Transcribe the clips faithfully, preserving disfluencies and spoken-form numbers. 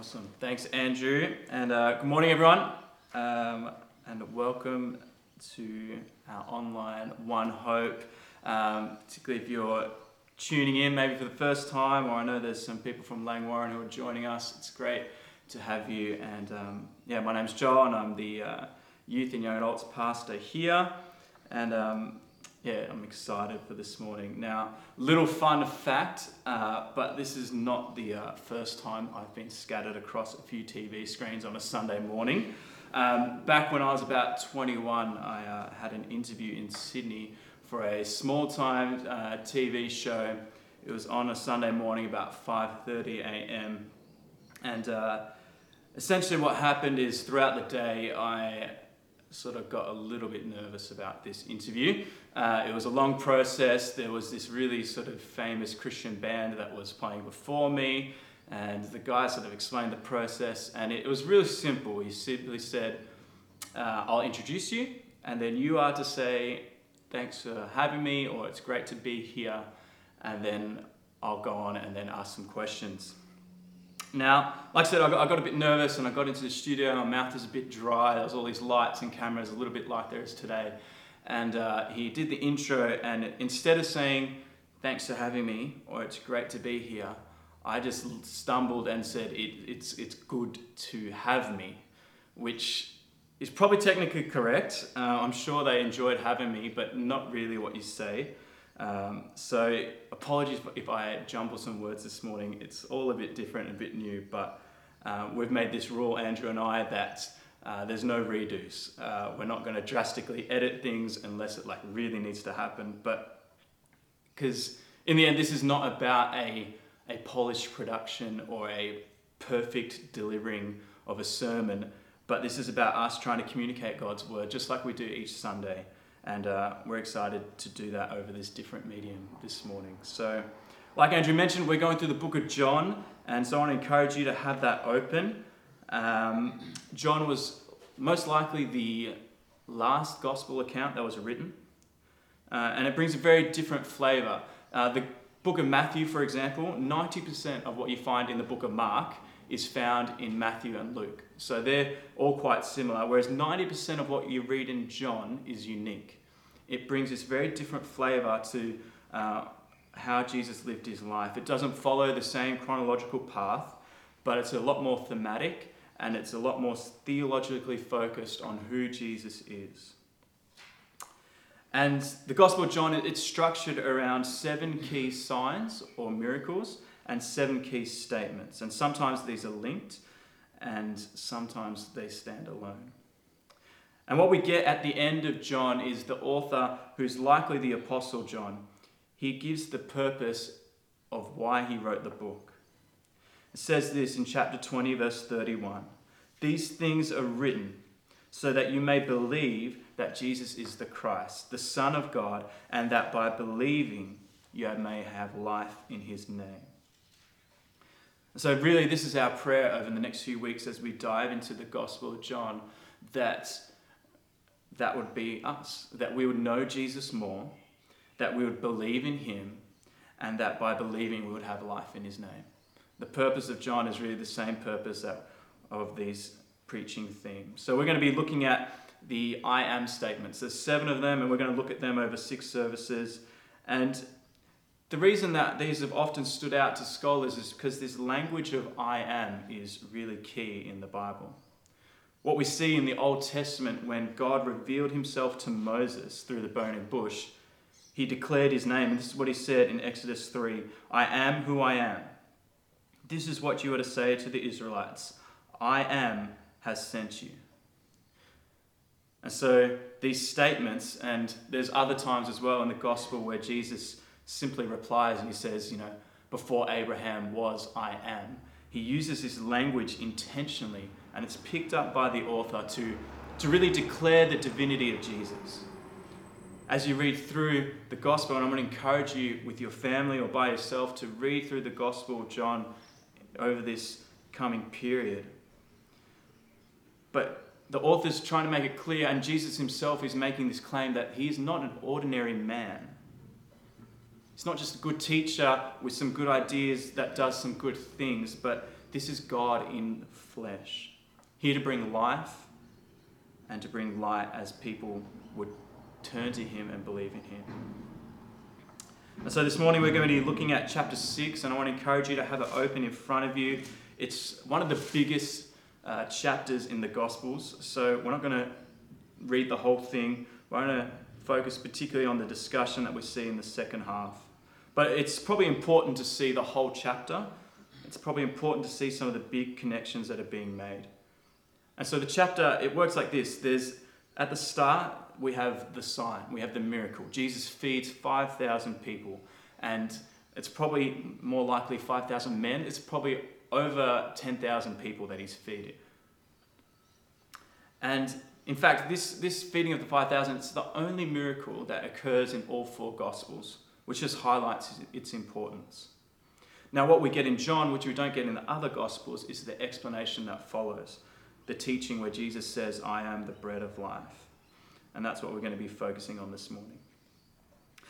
Awesome. Thanks, Andrew. And uh, good morning, everyone. Um, and welcome to our online One Hope. Um, particularly if you're tuning in maybe for the first time, or I know there's some people from Langwarrin who are joining us. It's great to have you. And um, yeah, my name's Joel, and I'm the uh, Youth and Young Adults Pastor here. And um, yeah, I'm excited for this morning. Now, little fun fact, uh, but this is not the uh, first time I've been scattered across a few T V screens on a Sunday morning. Um, back when I was about twenty-one, I uh, had an interview in Sydney for a small-time uh, T V show. It was on a Sunday morning about five thirty a.m. And uh, essentially what happened is throughout the day, I sort of got a little bit nervous about this interview. Uh, it was a long process. There was this really sort of famous Christian band that was playing before me, and the guy sort of explained the process, and it was really simple. He simply said, uh, I'll introduce you, and then you are to say, thanks for having me, or it's great to be here, and then I'll go on and then ask some questions. Now, like I said, I got, I got a bit nervous and I got into the studio and my mouth was a bit dry. There was all these lights and cameras, a little bit like there is today. And uh, he did the intro, and instead of saying, thanks for having me, or it's great to be here, I just stumbled and said, it, it's, it's good to have me, which is probably technically correct. Uh, I'm sure they enjoyed having me, but not really what you say. Um, so apologies if I jumble some words this morning. It's all a bit different, a bit new, but uh, we've made this rule, Andrew and I, that uh, there's no redos. Uh, we're not going to drastically edit things unless it like really needs to happen. But because in the end, this is not about a, a polished production or a perfect delivering of a sermon, but this is about us trying to communicate God's word, just like we do each Sunday. And uh, we're excited to do that over this different medium this morning. So, like Andrew mentioned, we're going through the book of John, and so I want to encourage you to have that open. Um, John was most likely the last gospel account that was written, uh, and it brings a very different flavour. Uh, the book of Matthew, for example, ninety percent of what you find in the book of Mark is found in Matthew and Luke. So they're all quite similar, whereas ninety percent of what you read in John is unique. It brings this very different flavour to uh, how Jesus lived his life. It doesn't follow the same chronological path, but it's a lot more thematic, and it's a lot more theologically focused on who Jesus is. And the Gospel of John, it's structured around seven key signs or miracles, and seven key statements. And sometimes these are linked, and sometimes they stand alone. And what we get at the end of John is the author, who's likely the Apostle John, he gives the purpose of why he wrote the book. It says this in chapter twenty, verse thirty-one. These things are written so that you may believe that Jesus is the Christ, the Son of God, and that by believing you may have life in his name. So really, this is our prayer over the next few weeks as we dive into the Gospel of John, that that would be us, that we would know Jesus more, that we would believe in him, and that by believing we would have life in his name. The purpose of John is really the same purpose of these preaching themes. So we're going to be looking at the I am statements. There's seven of them, and we're going to look at them over six services. And the reason that these have often stood out to scholars is because this language of I am is really key in the Bible. What we see in the Old Testament, when God revealed himself to Moses through the burning bush, he declared his name. And this is what he said in Exodus three, I am who I am. This is what you are to say to the Israelites. I am has sent you. And so these statements, and there's other times as well in the gospel where Jesus simply replies and he says, you know, before Abraham was, I am. He uses this language intentionally, and it's picked up by the author to, to really declare the divinity of Jesus. As you read through the gospel, and I'm going to encourage you with your family or by yourself to read through the Gospel of John over this coming period. But the author's trying to make it clear, and Jesus himself is making this claim that he is not an ordinary man. It's not just a good teacher with some good ideas that does some good things, but This is God in flesh, here to bring life and to bring light as people would turn to him and believe in him. And so this morning we're going to be looking at chapter six, and I want to encourage you to have it open in front of you. It's one of the biggest uh, chapters in the Gospels, so we're not going to read the whole thing. We're going to focus particularly on the discussion that we see in the second half. But it's probably important to see the whole chapter. It's probably important to see some of the big connections that are being made. And so the chapter, it works like this. There's, at the start, we have the sign, we have the miracle. Jesus feeds five thousand people, and it's probably more likely five thousand men. It's probably over ten thousand people that he's feeding. And in fact, this, this feeding of the five thousand, it's the only miracle that occurs in all four Gospels, which just highlights its importance. Now, what we get in John, which we don't get in the other Gospels, is the explanation that follows, the teaching where Jesus says, I am the bread of life. And that's what we're going to be focusing on this morning.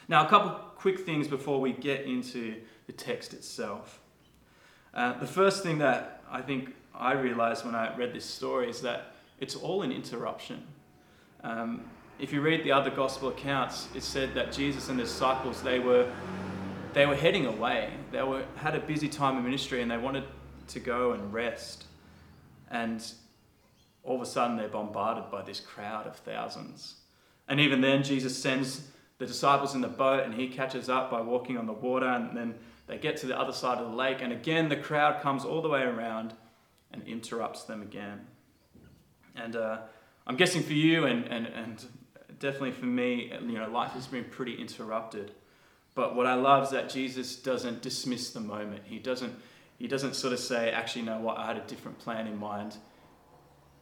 Now, a couple quick things before we get into the text itself. Uh, the first thing that I think I realized when I read this story is that it's all an interruption. Um, if you read the other gospel accounts, it said that Jesus and the disciples, they were they were heading away. They were had a busy time in ministry and they wanted to go and rest. And all of a sudden, they're bombarded by this crowd of thousands. And even then, Jesus sends the disciples in the boat and he catches up by walking on the water. And then they get to the other side of the lake. And again, the crowd comes all the way around and interrupts them again. And uh, I'm guessing for you and, and, and definitely for me, you know, life has been pretty interrupted. But what I love is that Jesus doesn't dismiss the moment. He doesn't, he doesn't sort of say, actually, you know what, I had a different plan in mind.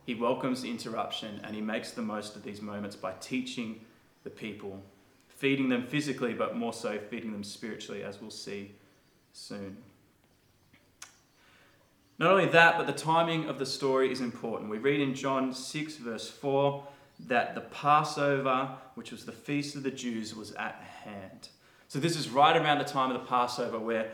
He welcomes the interruption and he makes the most of these moments by teaching the people, feeding them physically, but more so feeding them spiritually, as we'll see soon. Not only that, but the timing of the story is important. We read in John six, verse four, that the Passover, which was the feast of the Jews, was at hand. So this is right around the time of the Passover where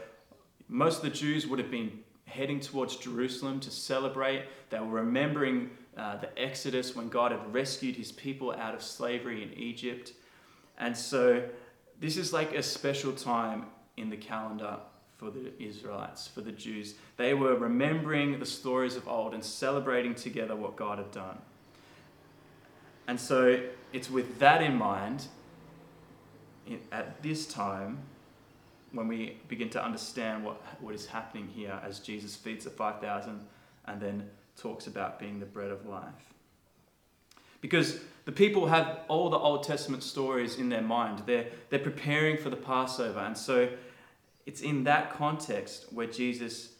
most of the Jews would have been heading towards Jerusalem to celebrate. They were remembering uh, the Exodus when God had rescued his people out of slavery in Egypt. And so this is like a special time in the calendar for the Israelites, for the Jews. They were remembering the stories of old and celebrating together what God had done. And so it's with that in mind, at this time, when we begin to understand what, what is happening here as Jesus feeds the five thousand and then talks about being the bread of life. Because the people have all the Old Testament stories in their mind. They're, they're preparing for the Passover. And so it's in that context where Jesus,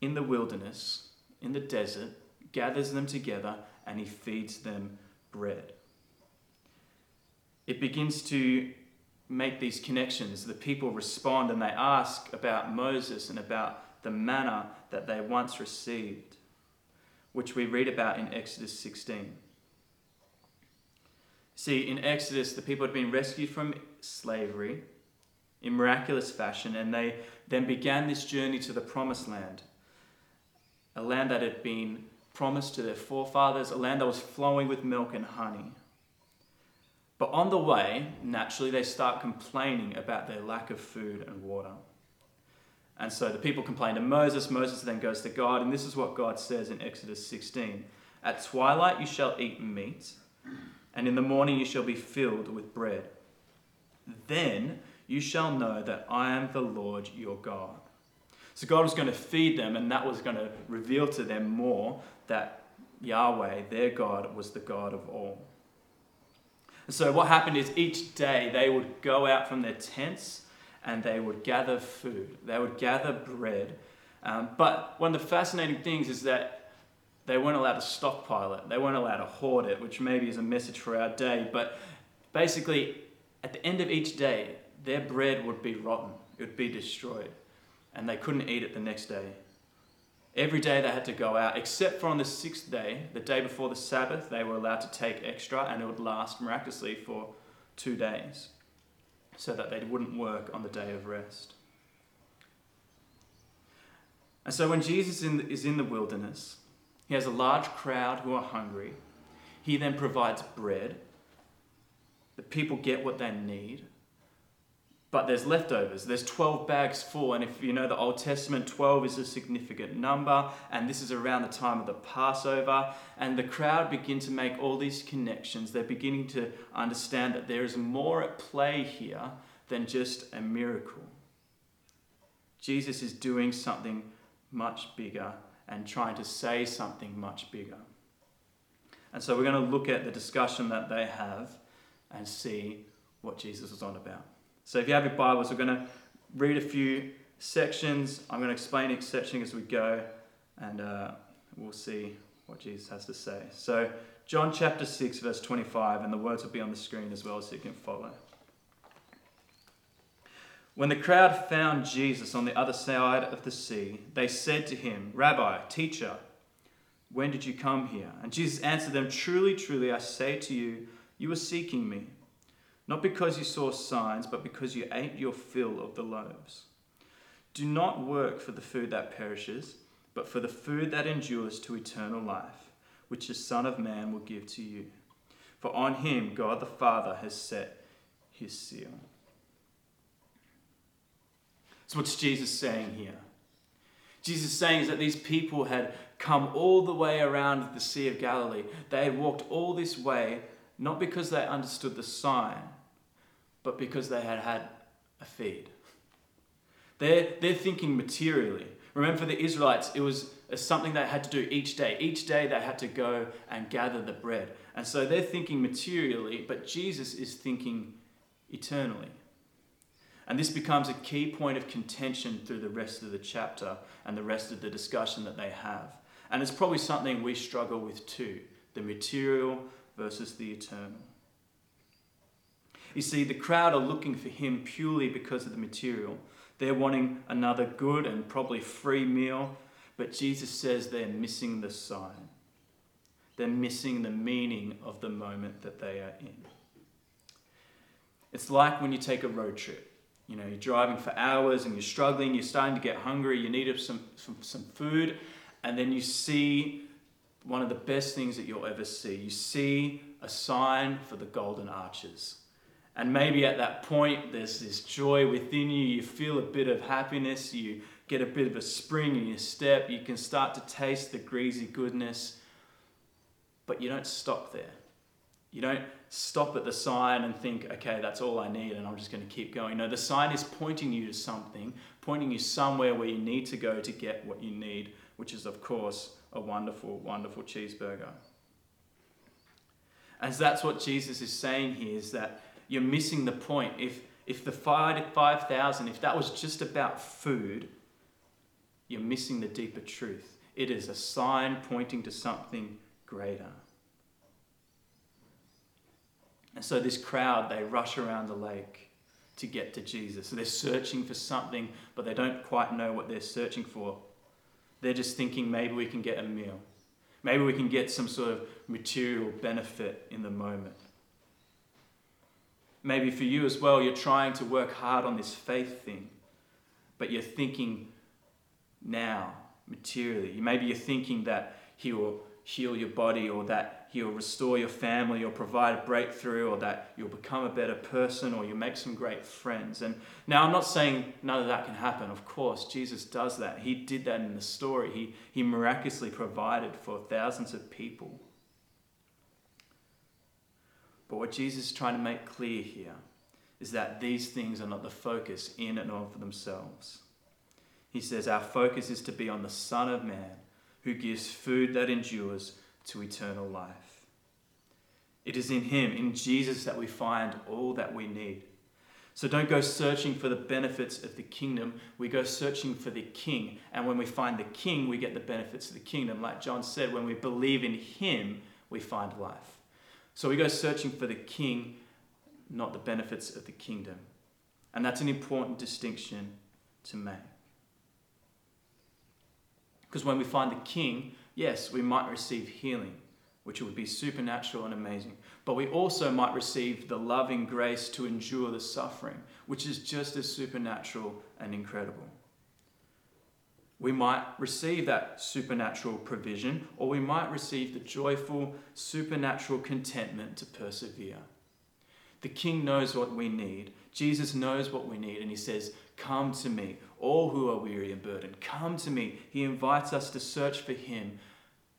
in the wilderness, in the desert, gathers them together and he feeds them bread. It begins to make these connections. The people respond and they ask about Moses and about the manna that they once received, which we read about in Exodus sixteen. See, in Exodus, the people had been rescued from slavery in miraculous fashion, and they then began this journey to the promised land, a land that had been promised to their forefathers, a land that was flowing with milk and honey. But on the way, naturally, they start complaining about their lack of food and water. And so the people complain to Moses. Moses then goes to God, and this is what God says in Exodus sixteen. At twilight you shall eat meat, and in the morning you shall be filled with bread. Then you shall know that I am the Lord your God. So God was going to feed them, and that was going to reveal to them more that Yahweh, their God, was the God of all. So what happened is each day they would go out from their tents and they would gather food. They would gather bread. Um, but one of the fascinating things is that they weren't allowed to stockpile it. They weren't allowed to hoard it, which maybe is a message for our day. But basically, at the end of each day, their bread would be rotten. It would be destroyed. And they couldn't eat it the next day. Every day they had to go out, except for on the sixth day, the day before the Sabbath, they were allowed to take extra and it would last miraculously for two days so that they wouldn't work on the day of rest. And so when Jesus is in the wilderness, he has a large crowd who are hungry. He then provides bread. The people get what they need. But there's leftovers. There's twelve bags full. And if you know the Old Testament, twelve is a significant number. And this is around the time of the Passover. And the crowd begin to make all these connections. They're beginning to understand that there is more at play here than just a miracle. Jesus is doing something much bigger and trying to say something much bigger. And so we're going to look at the discussion that they have and see what Jesus was on about. So if you have your Bibles, we're going to read a few sections. I'm going to explain each section as we go, and uh, we'll see what Jesus has to say. So John chapter six, verse twenty-five, and the words will be on the screen as well so you can follow. When the crowd found Jesus on the other side of the sea, they said to him, "Rabbi, teacher, when did you come here?" And Jesus answered them, "Truly, truly, I say to you, you are seeking me. Not because you saw signs, but because you ate your fill of the loaves. Do not work for the food that perishes, but for the food that endures to eternal life, which the Son of Man will give to you. For on him God the Father has set his seal." So what's Jesus saying here? Jesus is saying is that these people had come all the way around the Sea of Galilee. They had walked all this way, not because they understood the sign, but because they had had a feed. They're, they're thinking materially. Remember, for the Israelites, it was something they had to do each day. Each day they had to go and gather the bread. And so they're thinking materially, but Jesus is thinking eternally. And this becomes a key point of contention through the rest of the chapter and the rest of the discussion that they have. And it's probably something we struggle with too, the material versus the eternal. You see, the crowd are looking for him purely because of the material. They're wanting another good and probably free meal, but Jesus says they're missing the sign. They're missing the meaning of the moment that they are in. It's like when you take a road trip. You know, you're driving for hours and you're struggling, you're starting to get hungry, you need some, some, some food, and then you see one of the best things that you'll ever see. You see a sign for the Golden Arches. And maybe at that point, there's this joy within you. You feel a bit of happiness. You get a bit of a spring in your step. You can start to taste the greasy goodness. But you don't stop there. You don't stop at the sign and think, okay, that's all I need and I'm just going to keep going. No, the sign is pointing you to something, pointing you somewhere where you need to go to get what you need, which is, of course, a wonderful, wonderful cheeseburger. And that's what Jesus is saying here, is that you're missing the point. If if the five thousand, if that was just about food, you're missing the deeper truth. It is a sign pointing to something greater. And so this crowd, they rush around the lake to get to Jesus. So they're searching for something, but they don't quite know what they're searching for. They're just thinking maybe we can get a meal. Maybe we can get some sort of material benefit in the moment. Maybe for you as well, you're trying to work hard on this faith thing, but you're thinking now, materially. Maybe you're thinking that he will heal your body, or that he will restore your family, or provide a breakthrough, or that you'll become a better person, or you'll make some great friends. And now I'm not saying none of that can happen. Of course, Jesus does that. He did that in the story. He, he miraculously provided for thousands of people. But what Jesus is trying to make clear here is that these things are not the focus in and of themselves. He says our focus is to be on the Son of Man, who gives food that endures to eternal life. It is in him, in Jesus, that we find all that we need. So don't go searching for the benefits of the kingdom. We go searching for the King. And when we find the King, we get the benefits of the kingdom. Like John said, when we believe in him, we find life. So we go searching for the King, not the benefits of the kingdom. And that's an important distinction to make. Because when we find the King, yes, we might receive healing, which would be supernatural and amazing. But we also might receive the loving grace to endure the suffering, which is just as supernatural and incredible. We might receive that supernatural provision, or we might receive the joyful, supernatural contentment to persevere. The King knows what we need. Jesus knows what we need, and he says, "Come to me, all who are weary and burdened. Come to me." He invites us to search for him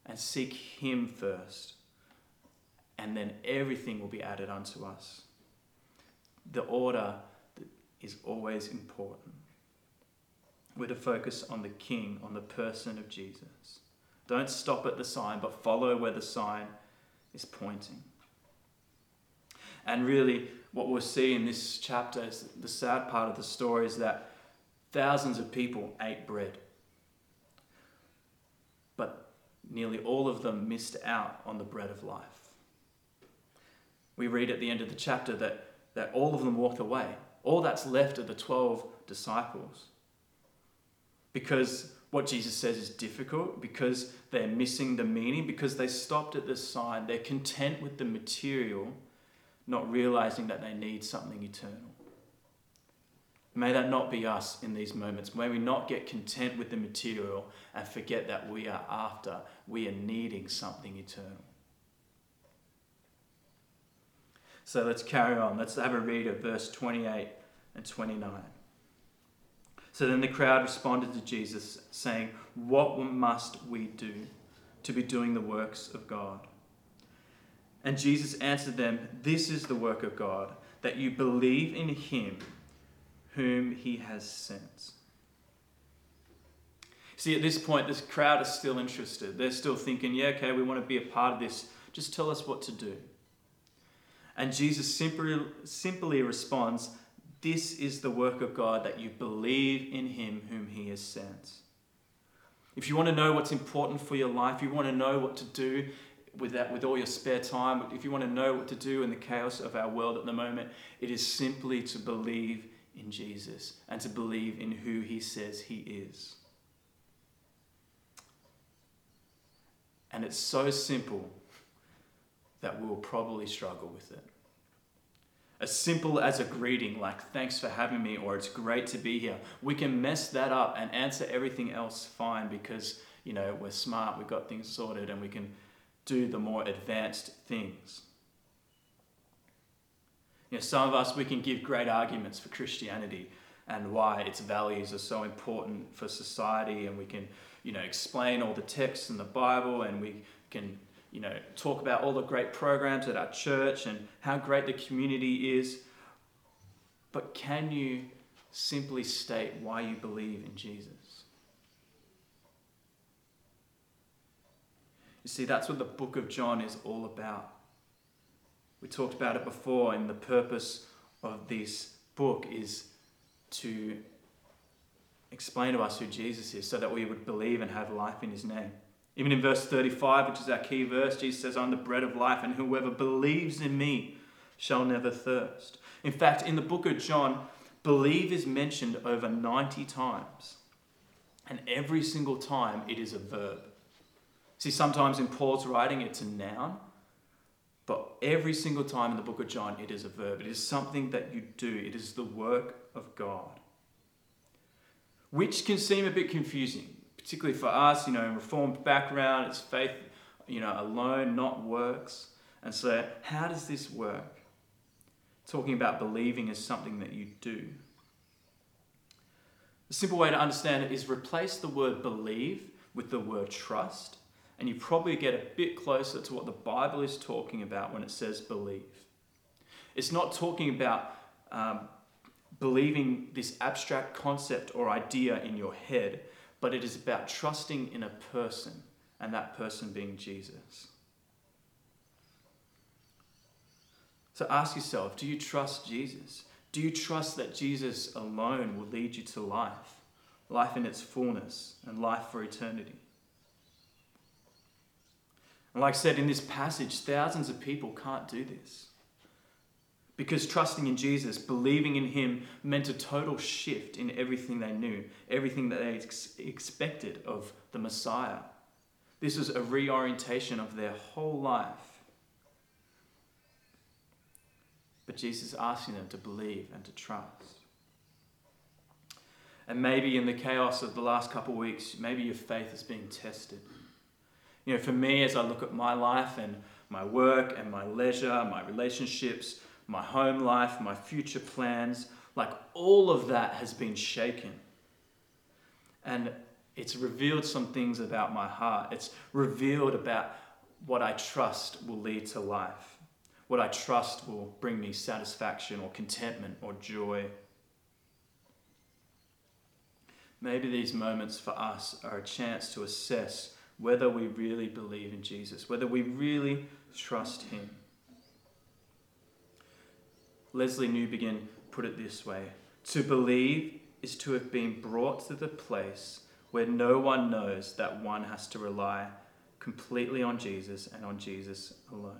and seek him first, and then everything will be added unto us. The order is always important. We're to focus on the King, on the person of Jesus. Don't stop at the sign, but follow where the sign is pointing. And really, what we'll see in this chapter is the sad part of the story is that thousands of people ate bread, but nearly all of them missed out on the bread of life. We read at the end of the chapter that, that all of them walked away. All that's left are the twelve disciples. Because what Jesus says is difficult, because they're missing the meaning, because they stopped at the sign. They're content with the material, not realizing that they need something eternal. May that not be us in these moments. May we not get content with the material and forget that we are after, we are needing something eternal. So let's carry on. Let's have a read of verse twenty-eight and twenty-nine. So then the crowd responded to Jesus, saying, "What must we do to be doing the works of God?" And Jesus answered them, "This is the work of God, that you believe in him whom he has sent." See, at this point, this crowd is still interested. They're still thinking, yeah, okay, we want to be a part of this. Just tell us what to do. And Jesus simply, simply responds, "This is the work of God, that you believe in him whom he has sent." If you want to know what's important for your life, you want to know what to do with that, with all your spare time, if you want to know what to do in the chaos of our world at the moment, it is simply to believe in Jesus and to believe in who he says he is. And it's so simple that we'll probably struggle with it. As simple as a greeting like, "Thanks for having me," or "It's great to be here." We can mess that up and answer everything else fine because, you know, we're smart, we've got things sorted, and we can do the more advanced things. You know, some of us, we can give great arguments for Christianity and why its values are so important for society, and we can, you know, explain all the texts in the Bible, and we can, you know, talk about all the great programs at our church and how great the community is. But can you simply state why you believe in Jesus? You see, that's what the book of John is all about. We talked about it before, and the purpose of this book is to explain to us who Jesus is so that we would believe and have life in his name. Even in verse thirty-five, which is our key verse, Jesus says, "I'm the bread of life, and whoever believes in me shall never thirst." In fact, in the book of John, believe is mentioned over ninety times. And every single time it is a verb. See, sometimes in Paul's writing, it's a noun. But every single time in the book of John, it is a verb. It is something that you do. It is the work of God. Which can seem a bit confusing. Particularly for us, you know, in Reformed background, it's faith, you know, alone, not works. And so how does this work? Talking about believing as something that you do. A simple way to understand it is replace the word believe with the word trust, and you probably get a bit closer to what the Bible is talking about when it says believe. It's not talking about um, believing this abstract concept or idea in your head, but it is about trusting in a person, and that person being Jesus. So ask yourself, do you trust Jesus? Do you trust that Jesus alone will lead you to life, life in its fullness, and life for eternity? And like I said, in this passage, thousands of people can't do this. Because trusting in Jesus, believing in him, meant a total shift in everything they knew, everything that they ex- expected of the Messiah. This was a reorientation of their whole life. But Jesus is asking them to believe and to trust. And maybe in the chaos of the last couple of weeks, maybe your faith is being tested. You know, for me, as I look at my life and my work and my leisure, my relationships, my home life, my future plans, like all of that has been shaken. And it's revealed some things about my heart. It's revealed about what I trust will lead to life, what I trust will bring me satisfaction or contentment or joy. Maybe these moments for us are a chance to assess whether we really believe in Jesus, whether we really trust him. Leslie Newbigin put it this way: to believe is to have been brought to the place where no one knows that one has to rely completely on Jesus and on Jesus alone.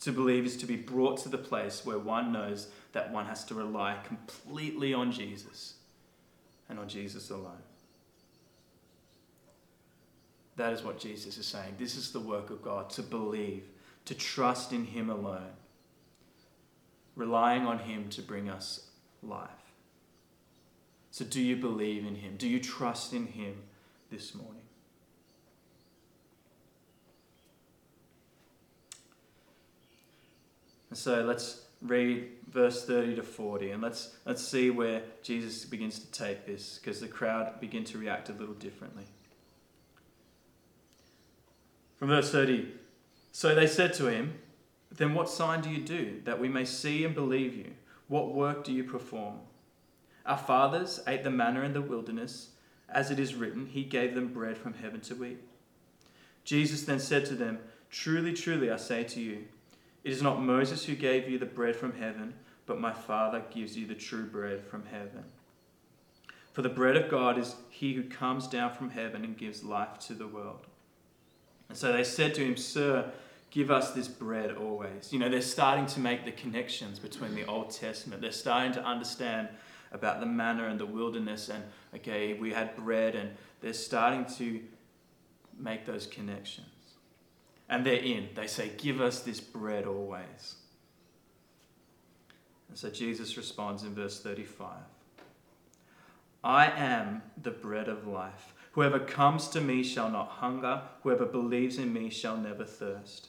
To believe is to be brought to the place where one knows that one has to rely completely on Jesus and on Jesus alone. That is what Jesus is saying. This is the work of God, to believe, to trust in him alone, relying on him to bring us life. So do you believe in him? Do you trust in him this morning? And so let's read verse thirty to forty, and let's let's see where Jesus begins to take this, because the crowd begin to react a little differently. From verse thirty, so they said to him, "Then what sign do you do, that we may see and believe you? What work do you perform? Our fathers ate the manna in the wilderness. As it is written, he gave them bread from heaven to eat." Jesus then said to them, "Truly, truly, I say to you, it is not Moses who gave you the bread from heaven, but my Father gives you the true bread from heaven. For the bread of God is he who comes down from heaven and gives life to the world." And so they said to him, "Sir, give us this bread always." You know, they're starting to make the connections between the Old Testament. They're starting to understand about the manna and the wilderness, and okay, we had bread, and they're starting to make those connections. And they're in. They say, "Give us this bread always." And so Jesus responds in verse thirty-five. "I am the bread of life. Whoever comes to me shall not hunger. Whoever believes in me shall never thirst.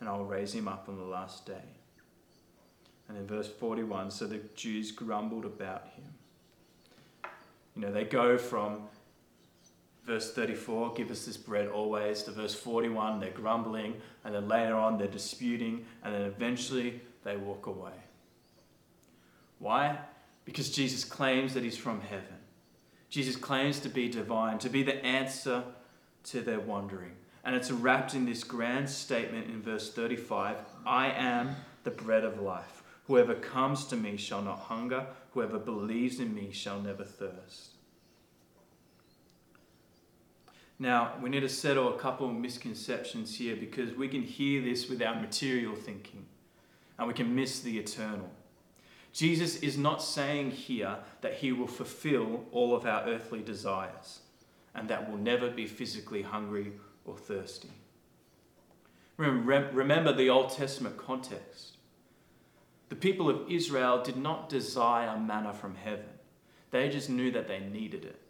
and I will raise him up on the last day." And in verse forty-one, so the Jews grumbled about him. You know, they go from verse thirty-four, "Give us this bread always," to verse forty-one, they're grumbling, and then later on they're disputing, and then eventually they walk away. Why? Because Jesus claims that he's from heaven. Jesus claims to be divine, to be the answer to their wandering. And it's wrapped in this grand statement in verse thirty-five, "I am the bread of life. Whoever comes to me shall not hunger. Whoever believes in me shall never thirst." Now, we need to settle a couple of misconceptions here, because we can hear this with our material thinking and we can miss the eternal. Jesus is not saying here that he will fulfill all of our earthly desires and that we'll never be physically hungry or thirsty. Remember the Old Testament context. The people of Israel did not desire manna from heaven. They just knew that they needed it.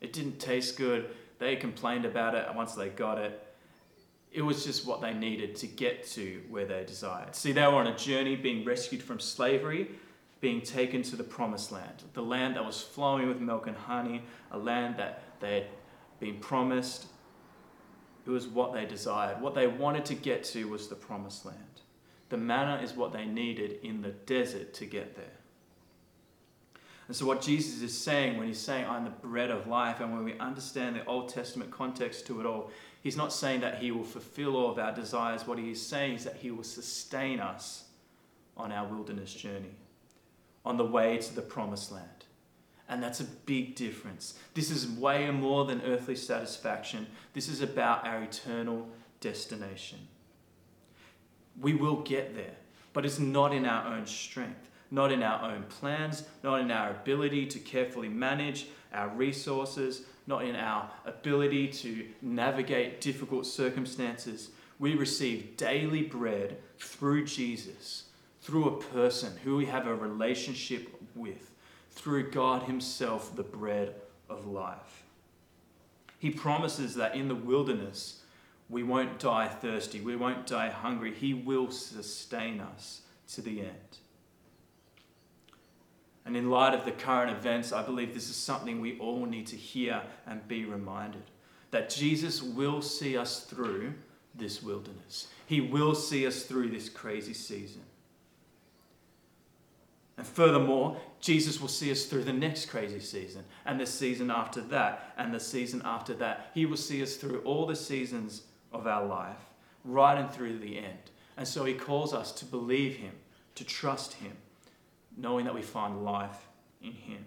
It didn't taste good. They complained about it once they got it. It was just what they needed to get to where they desired. See, they were on a journey being rescued from slavery, being taken to the promised land, the land that was flowing with milk and honey, a land that they had been promised. It was what they desired. What they wanted to get to was the promised land. The manna is what they needed in the desert to get there. And so what Jesus is saying when he's saying, "I'm the bread of life," and when we understand the Old Testament context to it all, he's not saying that he will fulfill all of our desires. What he is saying is that he will sustain us on our wilderness journey, on the way to the promised land. And that's a big difference. This is way more than earthly satisfaction. This is about our eternal destination. We will get there, but it's not in our own strength, not in our own plans, not in our ability to carefully manage our resources, not in our ability to navigate difficult circumstances. We receive daily bread through Jesus, through a person who we have a relationship with, through God himself, the bread of life. He promises that in the wilderness, we won't die thirsty, we won't die hungry. He will sustain us to the end. And in light of the current events, I believe this is something we all need to hear and be reminded, that Jesus will see us through this wilderness. He will see us through this crazy season. And furthermore, Jesus will see us through the next crazy season, and the season after that, and the season after that. He will see us through all the seasons of our life, right and through the end. And so he calls us to believe him, to trust him, knowing that we find life in him.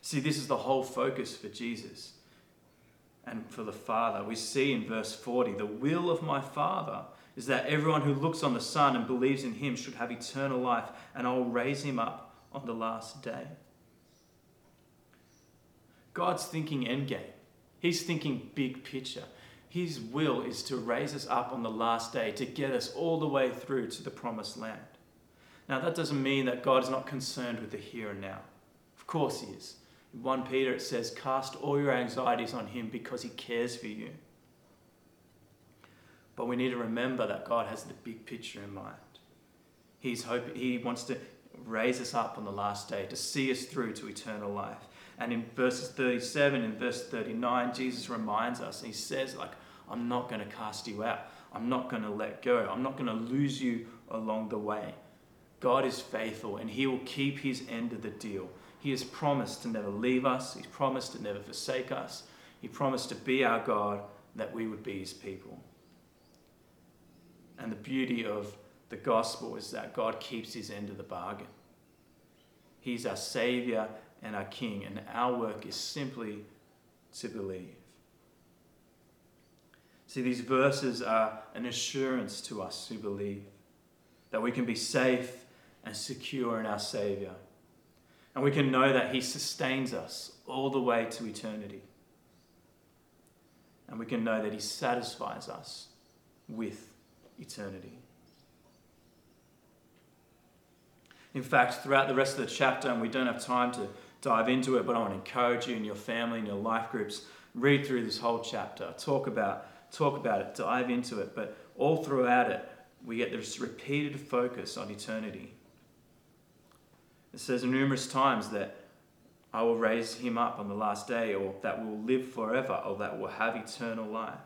See, this is the whole focus for Jesus and for the Father. We see in verse forty, the will of my Father is that everyone who looks on the Son and believes in him should have eternal life, and I will raise him up on the last day. God's thinking endgame. He's thinking big picture. His will is to raise us up on the last day, to get us all the way through to the promised land. Now, that doesn't mean that God is not concerned with the here and now. Of course he is. In First Peter, it says, cast all your anxieties on him because he cares for you. But we need to remember that God has the big picture in mind. He's hoping, he wants to raise us up on the last day, to see us through to eternal life. And in verses thirty-seven and verse thirty-nine, Jesus reminds us, he says, like, I'm not going to cast you out. I'm not going to let go. I'm not going to lose you along the way. God is faithful, and he will keep his end of the deal. He has promised to never leave us. He's promised to never forsake us. He promised to be our God, that we would be his people. And the beauty of the gospel is that God keeps his end of the bargain. He's our Savior and our King, and our work is simply to believe. See, these verses are an assurance to us who believe that we can be safe and secure in our Savior. And we can know that he sustains us all the way to eternity. And we can know that he satisfies us with eternity. In fact, throughout the rest of the chapter, and we don't have time to dive into it, but I want to encourage you and your family and your life groups, read through this whole chapter, talk about talk about it, dive into it, but all throughout it, we get this repeated focus on eternity. It says numerous times that I will raise him up on the last day, or that we'll live forever, or that we'll have eternal life.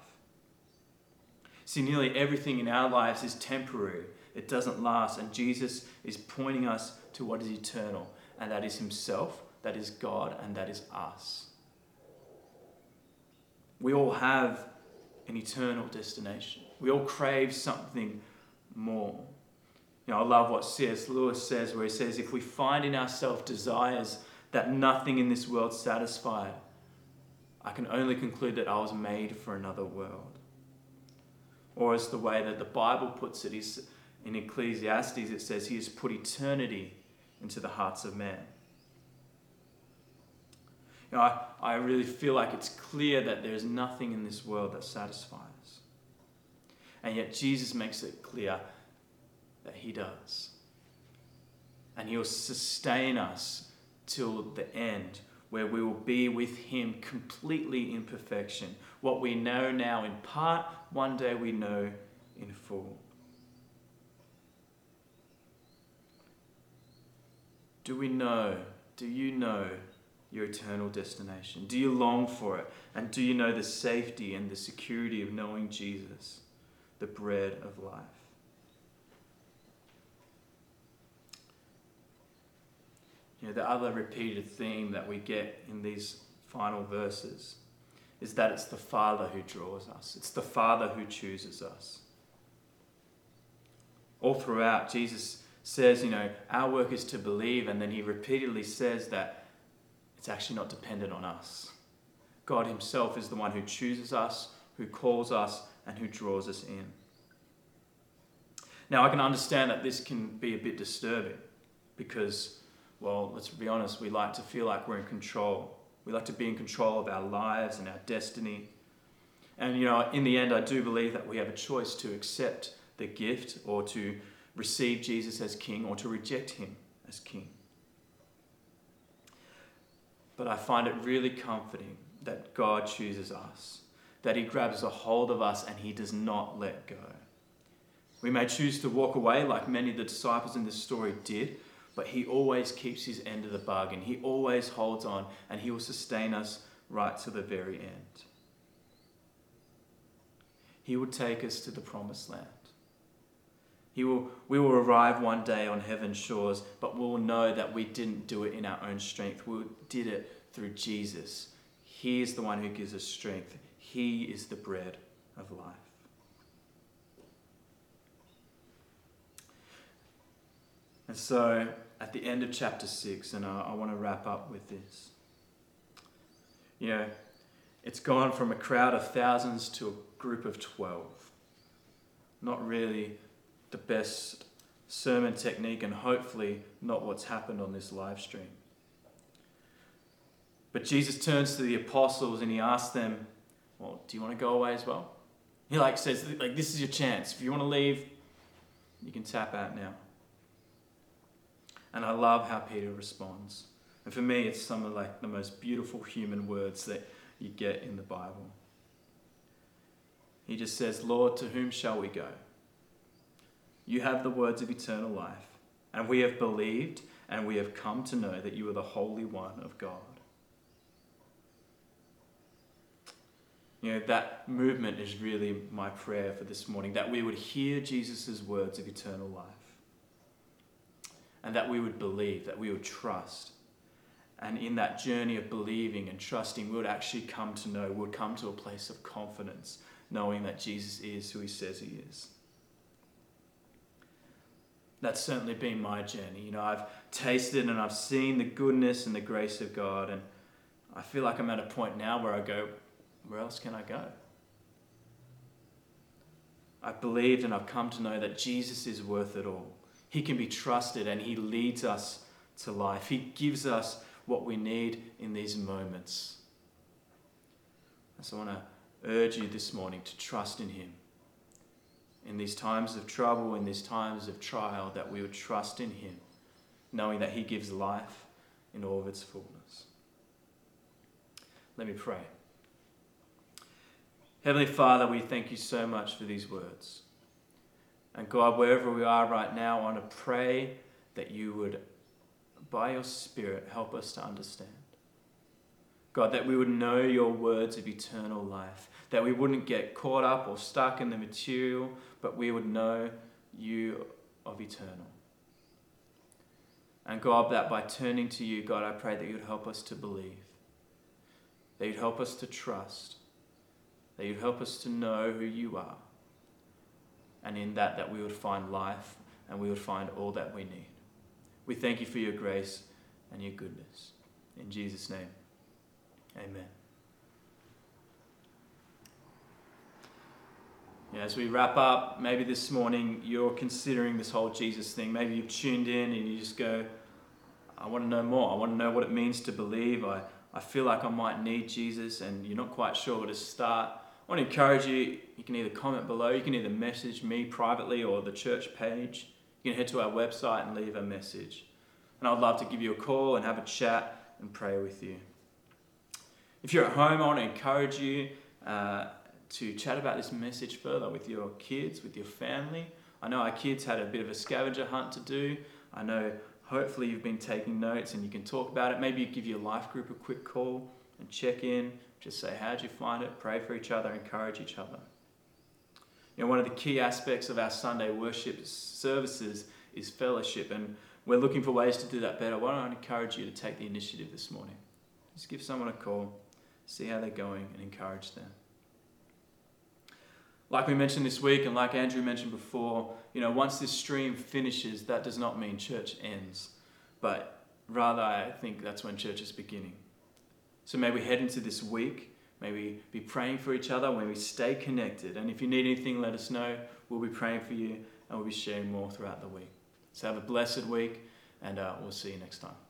See, nearly everything in our lives is temporary. It doesn't last. And Jesus is pointing us to what is eternal. And that is himself, that is God, and that is us. We all have an eternal destination. We all crave something more. You know, I love what C S Lewis says, where he says, if we find in ourselves desires that nothing in this world satisfied, I can only conclude that I was made for another world. Or as the way that the Bible puts it is in Ecclesiastes, it says he has put eternity into the hearts of man. You know, I, I really feel like it's clear that there is nothing in this world that satisfies. And yet Jesus makes it clear that he does. And he will sustain us till the end, where we will be with him completely in perfection. What we know now in part, one day we know in full. Do we know, do you know your eternal destination? Do you long for it? And do you know the safety and the security of knowing Jesus, the bread of life? You know, the other repeated theme that we get in these final verses is that it's the Father who draws us. It's the Father who chooses us. All throughout, Jesus says, you know, our work is to believe, and then he repeatedly says that it's actually not dependent on us. God himself is the one who chooses us, who calls us, and who draws us in. Now, I can understand that this can be a bit disturbing because, well, let's be honest, we like to feel like we're in control. We like to be in control of our lives and our destiny. And, you know, in the end, I do believe that we have a choice to accept the gift or to receive Jesus as king or to reject him as king. But I find it really comforting that God chooses us, that he grabs a hold of us and he does not let go. We may choose to walk away like many of the disciples in this story did, but he always keeps his end of the bargain. He always holds on, and he will sustain us right to the very end. He will take us to the promised land. He will, we will arrive one day on heaven's shores, but we'll know that we didn't do it in our own strength. We did it through Jesus. He is the one who gives us strength. He is the bread of life. And so, at the end of chapter six, and I, I want to wrap up with this. You know, it's gone from a crowd of thousands to a group of twelve. Not really the best sermon technique, and hopefully not what's happened on this live stream. But Jesus turns to the apostles and he asks them, well, do you want to go away as well? He like says, like, this is your chance. If you want to leave, you can tap out now. And I love how Peter responds. And for me, it's some of like the most beautiful human words that you get in the Bible. He just says, Lord, to whom shall we go? You have the words of eternal life, and we have believed and we have come to know that you are the Holy One of God. You know, that movement is really my prayer for this morning, that we would hear Jesus' words of eternal life. And that we would believe, that we would trust. And in that journey of believing and trusting, we would actually come to know, we would come to a place of confidence, knowing that Jesus is who he says he is. That's certainly been my journey. You know, I've tasted and I've seen the goodness and the grace of God, and I feel like I'm at a point now where I go, where else can I go? I've believed and I've come to know that Jesus is worth it all. He can be trusted, and he leads us to life. He gives us what we need in these moments. So I want to urge you this morning to trust in him. In these times of trouble, in these times of trial, that we would trust in him, knowing that he gives life in all of its fullness. Let me pray. Heavenly Father, we thank you so much for these words. And God, wherever we are right now, I want to pray that you would, by your Spirit, help us to understand. God, that we would know your words of eternal life, that we wouldn't get caught up or stuck in the material, but we would know you of eternal. And God, that by turning to you, God, I pray that you'd help us to believe, that you'd help us to trust, that you'd help us to know who you are. And in that, that we would find life and we would find all that we need. We thank you for your grace and your goodness. In Jesus' name, amen. Yeah, as we wrap up, maybe this morning you're considering this whole Jesus thing. Maybe you've tuned in and you just go, I want to know more. I want to know what it means to believe. I, I feel like I might need Jesus, and you're not quite sure where to start. I want to encourage you, you can either comment below, you can either message me privately or the church page. You can head to our website and leave a message. And I'd love to give you a call and have a chat and pray with you. If you're at home, I want to encourage you uh, to chat about this message further with your kids, with your family. I know our kids had a bit of a scavenger hunt to do. I know hopefully you've been taking notes and you can talk about it. Maybe you give your life group a quick call and check in. Just say, how did you find it? Pray for each other, encourage each other. You know, one of the key aspects of our Sunday worship services is fellowship, and we're looking for ways to do that better. Why don't I encourage you to take the initiative this morning? Just give someone a call, see how they're going, and encourage them. Like we mentioned this week, and like Andrew mentioned before, you know, once this stream finishes, that does not mean church ends, but rather I think that's when church is beginning. So may we head into this week, may we be praying for each other, may we stay connected. And if you need anything, let us know. We'll be praying for you, and we'll be sharing more throughout the week. So have a blessed week, and uh, we'll see you next time.